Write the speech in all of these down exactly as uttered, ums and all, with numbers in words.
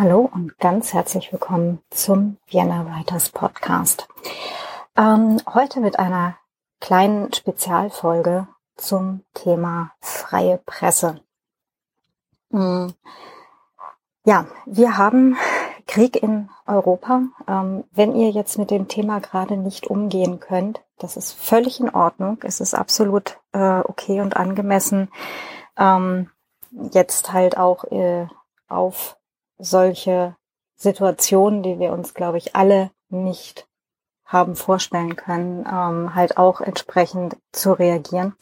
Hallo und ganz herzlich willkommen zum Vienna Writers Podcast. Ähm, heute mit einer kleinen Spezialfolge zum Thema freie Presse. Hm. Ja, wir haben Krieg in Europa. Ähm, wenn ihr jetzt mit dem Thema gerade nicht umgehen könnt, das ist völlig in Ordnung. Es ist absolut äh, okay und angemessen, ähm, jetzt halt auch äh, auf solche Situationen, die wir uns, glaube ich, alle nicht haben vorstellen können, ähm, halt auch entsprechend zu reagieren.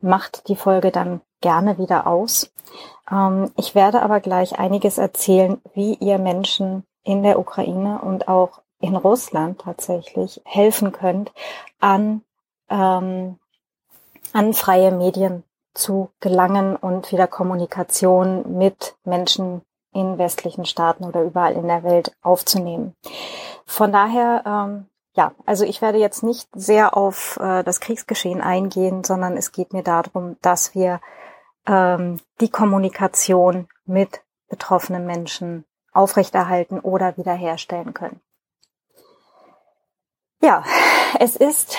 Macht die Folge dann gerne wieder aus. Ähm, ich werde aber gleich einiges erzählen, wie ihr Menschen in der Ukraine und auch in Russland tatsächlich helfen könnt, an, ähm, an freie Medien zu gelangen und wieder Kommunikation mit Menschen in westlichen Staaten oder überall in der Welt aufzunehmen. Von daher, ähm, ja, also ich werde jetzt nicht sehr auf äh, das Kriegsgeschehen eingehen, sondern es geht mir darum, dass wir ähm, die Kommunikation mit betroffenen Menschen aufrechterhalten oder wiederherstellen können. Ja, es ist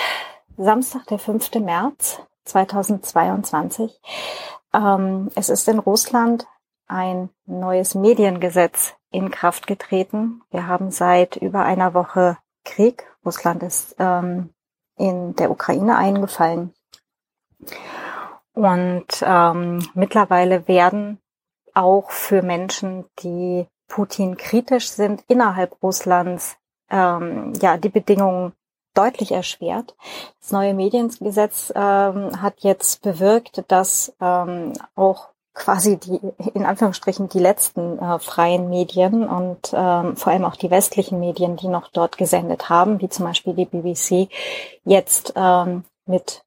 Samstag, der fünfter März zweitausendzweiundzwanzig. Ähm, es ist in Russland ein neues Mediengesetz in Kraft getreten. Wir haben seit über einer Woche Krieg. Russland ist ähm, in der Ukraine eingefallen. Und ähm, mittlerweile werden auch für Menschen, die Putin kritisch sind, innerhalb Russlands ähm, ja die Bedingungen deutlich erschwert. Das neue Mediengesetz ähm, hat jetzt bewirkt, dass ähm, auch quasi die, in Anführungsstrichen, die letzten äh, freien Medien und ähm, vor allem auch die westlichen Medien, die noch dort gesendet haben, wie zum Beispiel die B B C, jetzt ähm, mit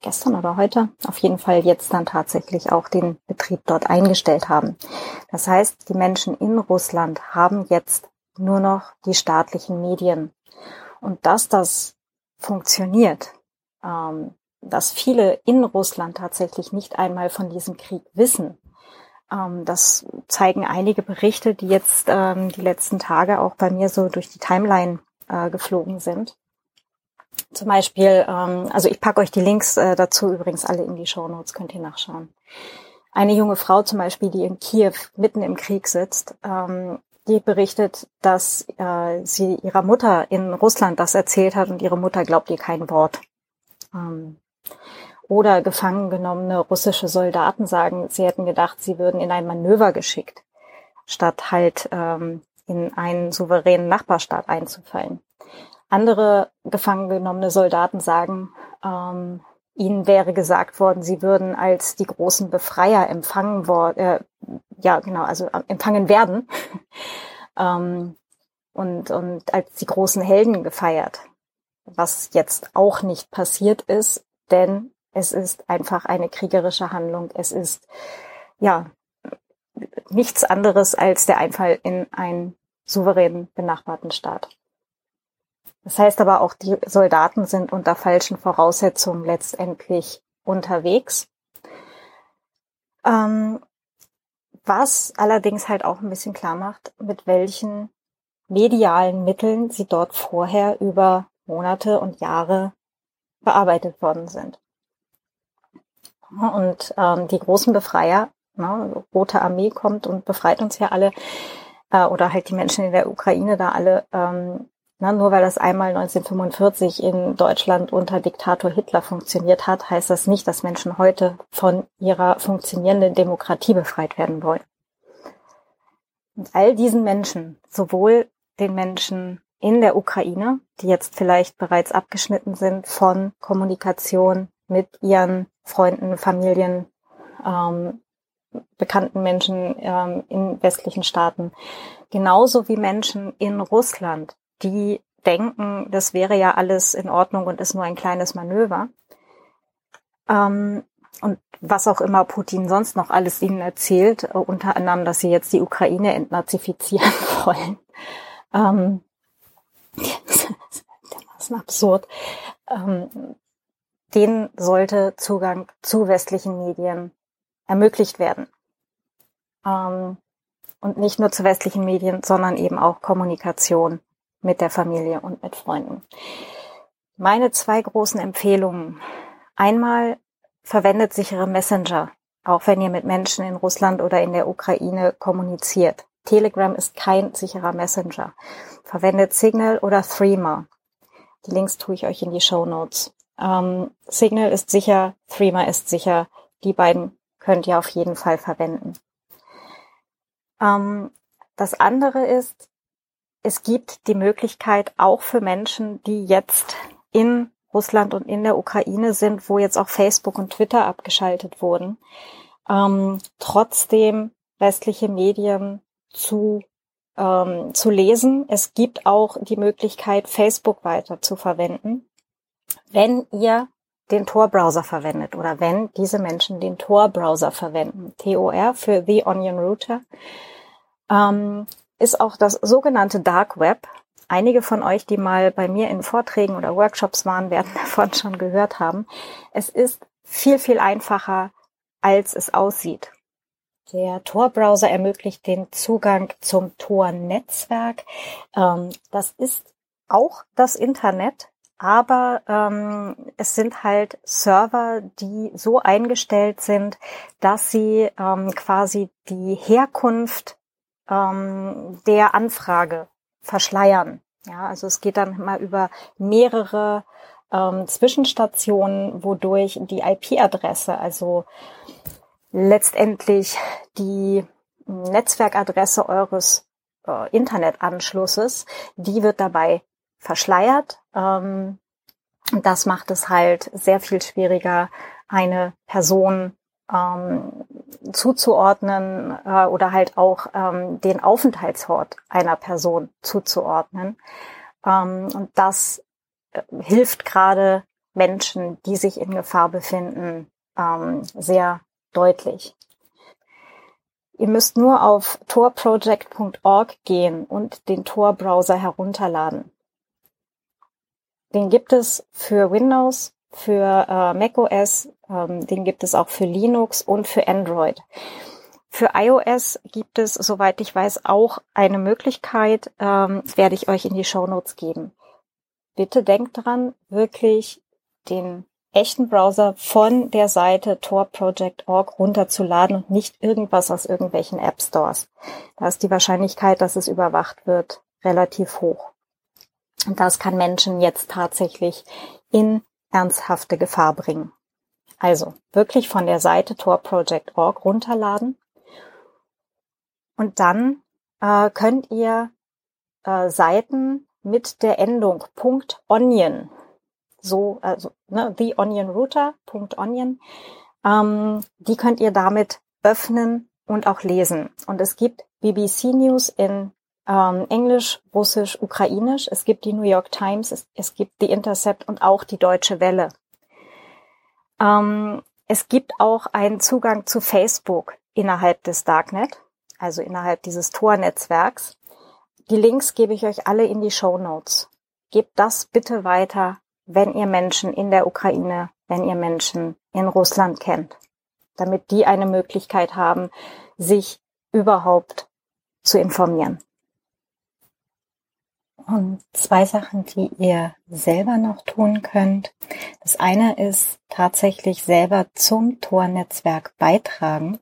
gestern oder heute, auf jeden Fall jetzt dann tatsächlich auch den Betrieb dort eingestellt haben. Das heißt, die Menschen in Russland haben jetzt nur noch die staatlichen Medien. Und dass das funktioniert, ähm, dass viele in Russland tatsächlich nicht einmal von diesem Krieg wissen. Das zeigen einige Berichte, die jetzt die letzten Tage auch bei mir so durch die Timeline geflogen sind. Zum Beispiel, also ich packe euch die Links dazu übrigens alle in die Shownotes, könnt ihr nachschauen. Eine junge Frau zum Beispiel, die in Kiew mitten im Krieg sitzt, die berichtet, dass sie ihrer Mutter in Russland das erzählt hat und ihre Mutter glaubt ihr kein Wort. Oder gefangen genommene russische Soldaten sagen, sie hätten gedacht, sie würden in ein Manöver geschickt, statt halt ähm, in einen souveränen Nachbarstaat einzufallen. Andere gefangen genommene Soldaten sagen, ähm, ihnen wäre gesagt worden, sie würden als die großen Befreier empfangen worden, äh, ja genau, also empfangen werden ähm, und und als die großen Helden gefeiert. Was jetzt auch nicht passiert ist, denn es ist einfach eine kriegerische Handlung. Es ist ja nichts anderes als der Einfall in einen souveränen, benachbarten Staat. Das heißt aber auch, die Soldaten sind unter falschen Voraussetzungen letztendlich unterwegs. Ähm, was allerdings halt auch ein bisschen klar macht, mit welchen medialen Mitteln sie dort vorher über Monate und Jahre bearbeitet worden sind. Und ähm, die großen Befreier, ne, Rote Armee kommt und befreit uns ja alle, äh, oder halt die Menschen in der Ukraine da alle, ähm, ne, nur weil das einmal neunzehnhundertfünfundvierzig in Deutschland unter Diktator Hitler funktioniert hat, heißt das nicht, dass Menschen heute von ihrer funktionierenden Demokratie befreit werden wollen. Und all diesen Menschen, sowohl den Menschen in der Ukraine, die jetzt vielleicht bereits abgeschnitten sind von Kommunikation mit ihren Freunden, Familien, ähm, bekannten Menschen ähm, in westlichen Staaten, genauso wie Menschen in Russland, die denken, das wäre ja alles in Ordnung und ist nur ein kleines Manöver. Ähm, und was auch immer Putin sonst noch alles ihnen erzählt, äh, unter anderem, dass sie jetzt die Ukraine entnazifizieren wollen. Ähm, Das ist absurd. Ähm, denen sollte Zugang zu westlichen Medien ermöglicht werden. Ähm, und nicht nur zu westlichen Medien, sondern eben auch Kommunikation mit der Familie und mit Freunden. Meine zwei großen Empfehlungen. Einmal, verwendet sichere Messenger, auch wenn ihr mit Menschen in Russland oder in der Ukraine kommuniziert. Telegram ist kein sicherer Messenger. Verwendet Signal oder Threema. Die Links tue ich euch in die Shownotes. Ähm, Signal ist sicher, Threema ist sicher. Die beiden könnt ihr auf jeden Fall verwenden. Ähm, das andere ist, es gibt die Möglichkeit auch für Menschen, die jetzt in Russland und in der Ukraine sind, wo jetzt auch Facebook und Twitter abgeschaltet wurden, ähm, trotzdem westliche Medien zu ähm, zu lesen. Es gibt auch die Möglichkeit, Facebook weiter zu verwenden, wenn ihr den Tor-Browser verwendet oder wenn diese Menschen den Tor-Browser verwenden. T O R für The Onion Router ähm, ist auch das sogenannte Dark Web. Einige von euch, die mal bei mir in Vorträgen oder Workshops waren, werden davon schon gehört haben. Es ist viel, viel einfacher, als es aussieht. Der Tor-Browser ermöglicht den Zugang zum Tor-Netzwerk. Das ist auch das Internet, aber es sind halt Server, die so eingestellt sind, dass sie quasi die Herkunft der Anfrage verschleiern. Ja, also es geht dann mal über mehrere Zwischenstationen, wodurch die I P-Adresse, also letztendlich die Netzwerkadresse eures äh, Internetanschlusses, die wird dabei verschleiert. Ähm, das macht es halt sehr viel schwieriger, eine Person ähm, zuzuordnen äh, oder halt auch ähm, den Aufenthaltsort einer Person zuzuordnen. Ähm, und das äh, hilft gerade Menschen, die sich in Gefahr befinden, ähm, sehr deutlich. Ihr müsst nur auf tor project dot org gehen und den Tor-Browser herunterladen. Den gibt es für Windows, für äh, macOS, ähm, den gibt es auch für Linux und für Android. Für iOS gibt es, soweit ich weiß, auch eine Möglichkeit, ähm, werde ich euch in die Shownotes geben. Bitte denkt dran, wirklich den echten Browser von der Seite tor project dot org runterzuladen und nicht irgendwas aus irgendwelchen App-Stores. Da ist die Wahrscheinlichkeit, dass es überwacht wird, relativ hoch. Und das kann Menschen jetzt tatsächlich in ernsthafte Gefahr bringen. Also wirklich von der Seite tor project dot org runterladen. Und dann äh, könnt ihr äh, Seiten mit der Endung .onion, so, also ne, the onion router dot onion, ähm, die könnt ihr damit öffnen und auch lesen. Und es gibt B B C News in ähm, Englisch, Russisch, Ukrainisch, es gibt die New York Times, es, es gibt die Intercept und auch die Deutsche Welle. Ähm, es gibt auch einen Zugang zu Facebook innerhalb des Darknet, also innerhalb dieses Tor-Netzwerks. Die Links gebe ich euch alle in die Shownotes. Gebt das bitte weiter, wenn ihr Menschen in der Ukraine, wenn ihr Menschen in Russland kennt, damit die eine Möglichkeit haben, sich überhaupt zu informieren. Und zwei Sachen, die ihr selber noch tun könnt. Das eine ist tatsächlich selber zum Tor-Netzwerk beitragen.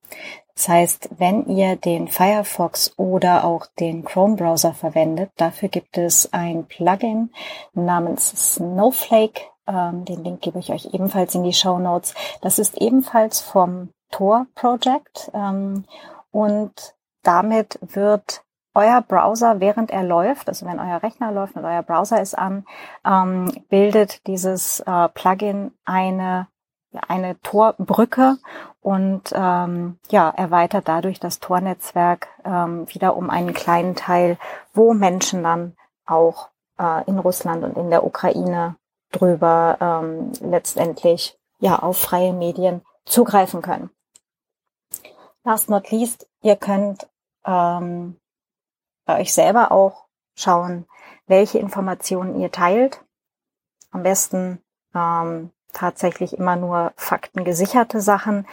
Das heißt, wenn ihr den Firefox oder auch den Chrome-Browser verwendet, dafür gibt es ein Plugin namens Snowflake. Ähm, den Link gebe ich euch ebenfalls in die Shownotes. Das ist ebenfalls vom Tor-Project ähm, und damit wird euer Browser, während er läuft, also wenn euer Rechner läuft und euer Browser ist an, ähm, bildet dieses äh, Plugin eine eine Torbrücke und ähm, ja, erweitert dadurch das Tornetzwerk ähm, wieder um einen kleinen Teil, wo Menschen dann auch äh, in Russland und in der Ukraine drüber ähm, letztendlich ja auf freie Medien zugreifen können. Last not least, ihr könnt ähm, bei euch selber auch schauen, welche Informationen ihr teilt. Am besten ähm, tatsächlich immer nur faktengesicherte Sachen.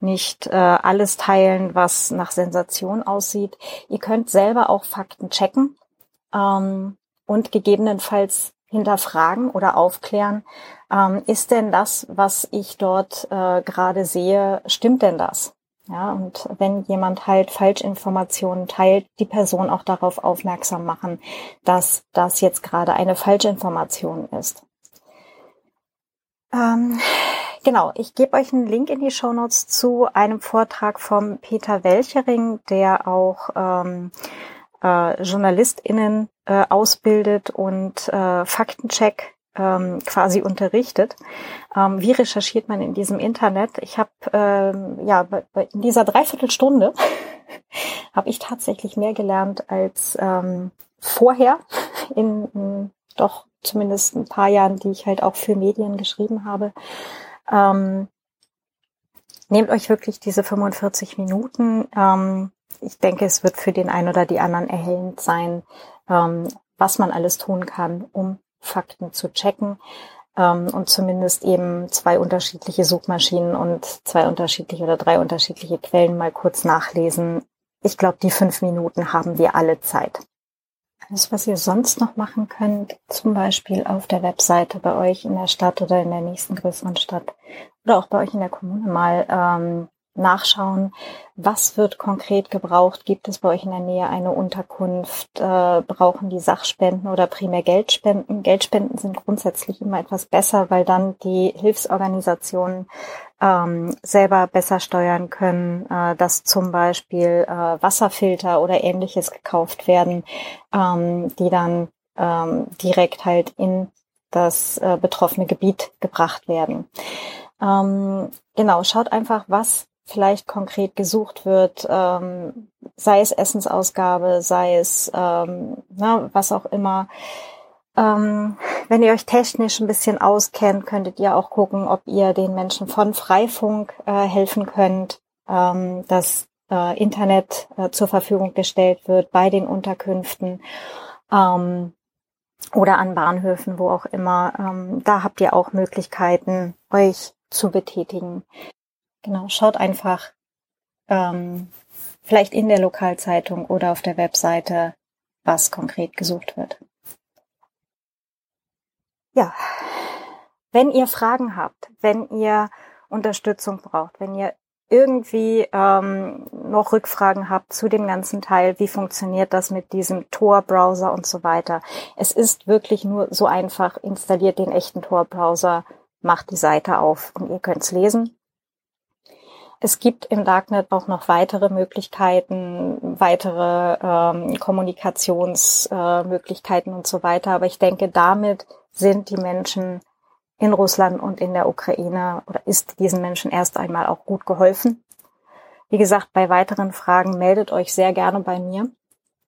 nicht äh, alles teilen, was nach Sensation aussieht. Ihr könnt selber auch Fakten checken ähm, und gegebenenfalls hinterfragen oder aufklären. Ähm, ist denn das, was ich dort äh, gerade sehe, stimmt denn das? Ja, und wenn jemand halt Falschinformationen teilt, die Person auch darauf aufmerksam machen, dass das jetzt gerade eine Falschinformation ist. Ähm, genau, ich gebe euch einen Link in die Shownotes zu einem Vortrag vom Peter Welchering, der auch ähm, äh, JournalistInnen äh, ausbildet und äh, Faktencheck quasi unterrichtet. Wie recherchiert man in diesem Internet? Ich habe ähm, ja in dieser Dreiviertelstunde habe ich tatsächlich mehr gelernt als ähm, vorher in m, doch zumindest ein paar Jahren, die ich halt auch für Medien geschrieben habe. Ähm, nehmt euch wirklich diese fünfundvierzig Minuten. Ähm, ich denke, es wird für den einen oder die anderen erhellend sein, ähm, was man alles tun kann, um Fakten zu checken ähm, und zumindest eben zwei unterschiedliche Suchmaschinen und zwei unterschiedliche oder drei unterschiedliche Quellen mal kurz nachlesen. Ich glaube, die fünf Minuten haben wir alle Zeit. Alles, was ihr sonst noch machen könnt, zum Beispiel auf der Webseite bei euch in der Stadt oder in der nächsten größeren Stadt oder auch bei euch in der Kommune mal ähm, nachschauen, was wird konkret gebraucht, gibt es bei euch in der Nähe eine Unterkunft, äh, brauchen die Sachspenden oder primär Geldspenden. Geldspenden sind grundsätzlich immer etwas besser, weil dann die Hilfsorganisationen ähm, selber besser steuern können, äh, dass zum Beispiel äh, Wasserfilter oder Ähnliches gekauft werden, ähm, die dann ähm, direkt halt in das äh, betroffene Gebiet gebracht werden. Ähm, genau, schaut einfach, was vielleicht konkret gesucht wird, ähm, sei es Essensausgabe, sei es ähm, na, was auch immer. Ähm, wenn ihr euch technisch ein bisschen auskennt, könntet ihr auch gucken, ob ihr den Menschen von Freifunk äh, helfen könnt, ähm, dass äh, Internet äh, zur Verfügung gestellt wird bei den Unterkünften ähm, oder an Bahnhöfen, wo auch immer. Ähm, da habt ihr auch Möglichkeiten, euch zu betätigen. Genau, schaut einfach ähm, vielleicht in der Lokalzeitung oder auf der Webseite, was konkret gesucht wird. Ja, wenn ihr Fragen habt, wenn ihr Unterstützung braucht, wenn ihr irgendwie ähm, noch Rückfragen habt zu dem ganzen Teil, wie funktioniert das mit diesem Tor-Browser und so weiter. Es ist wirklich nur so einfach, installiert den echten Tor-Browser, macht die Seite auf und ihr könnt's lesen. Es gibt im Darknet auch noch weitere Möglichkeiten, weitere ähm, Kommunikationsmöglichkeiten äh, und so weiter. Aber ich denke, damit sind die Menschen in Russland und in der Ukraine oder ist diesen Menschen erst einmal auch gut geholfen. Wie gesagt, bei weiteren Fragen meldet euch sehr gerne bei mir.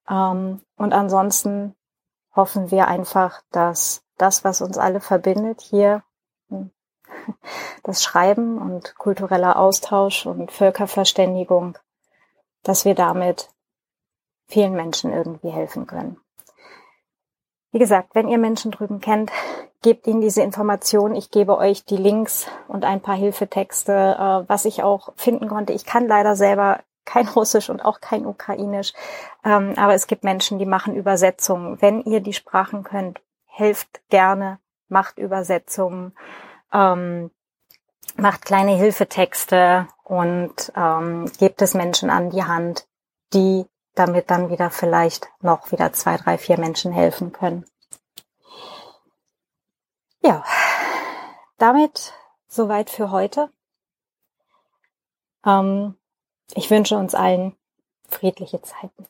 Ähm, und ansonsten hoffen wir einfach, dass das, was uns alle verbindet, hier das Schreiben und kultureller Austausch und Völkerverständigung, dass wir damit vielen Menschen irgendwie helfen können. Wie gesagt, wenn ihr Menschen drüben kennt, gebt ihnen diese Informationen. Ich gebe euch die Links und ein paar Hilfetexte, was ich auch finden konnte. Ich kann leider selber kein Russisch und auch kein Ukrainisch, aber es gibt Menschen, die machen Übersetzungen. Wenn ihr die Sprachen könnt, helft gerne, macht Übersetzungen. Ähm, macht kleine Hilfetexte und ähm, gebt es Menschen an die Hand, die damit dann wieder vielleicht noch wieder zwei, drei, vier Menschen helfen können. Ja, damit soweit für heute. Ähm, ich wünsche uns allen friedliche Zeiten.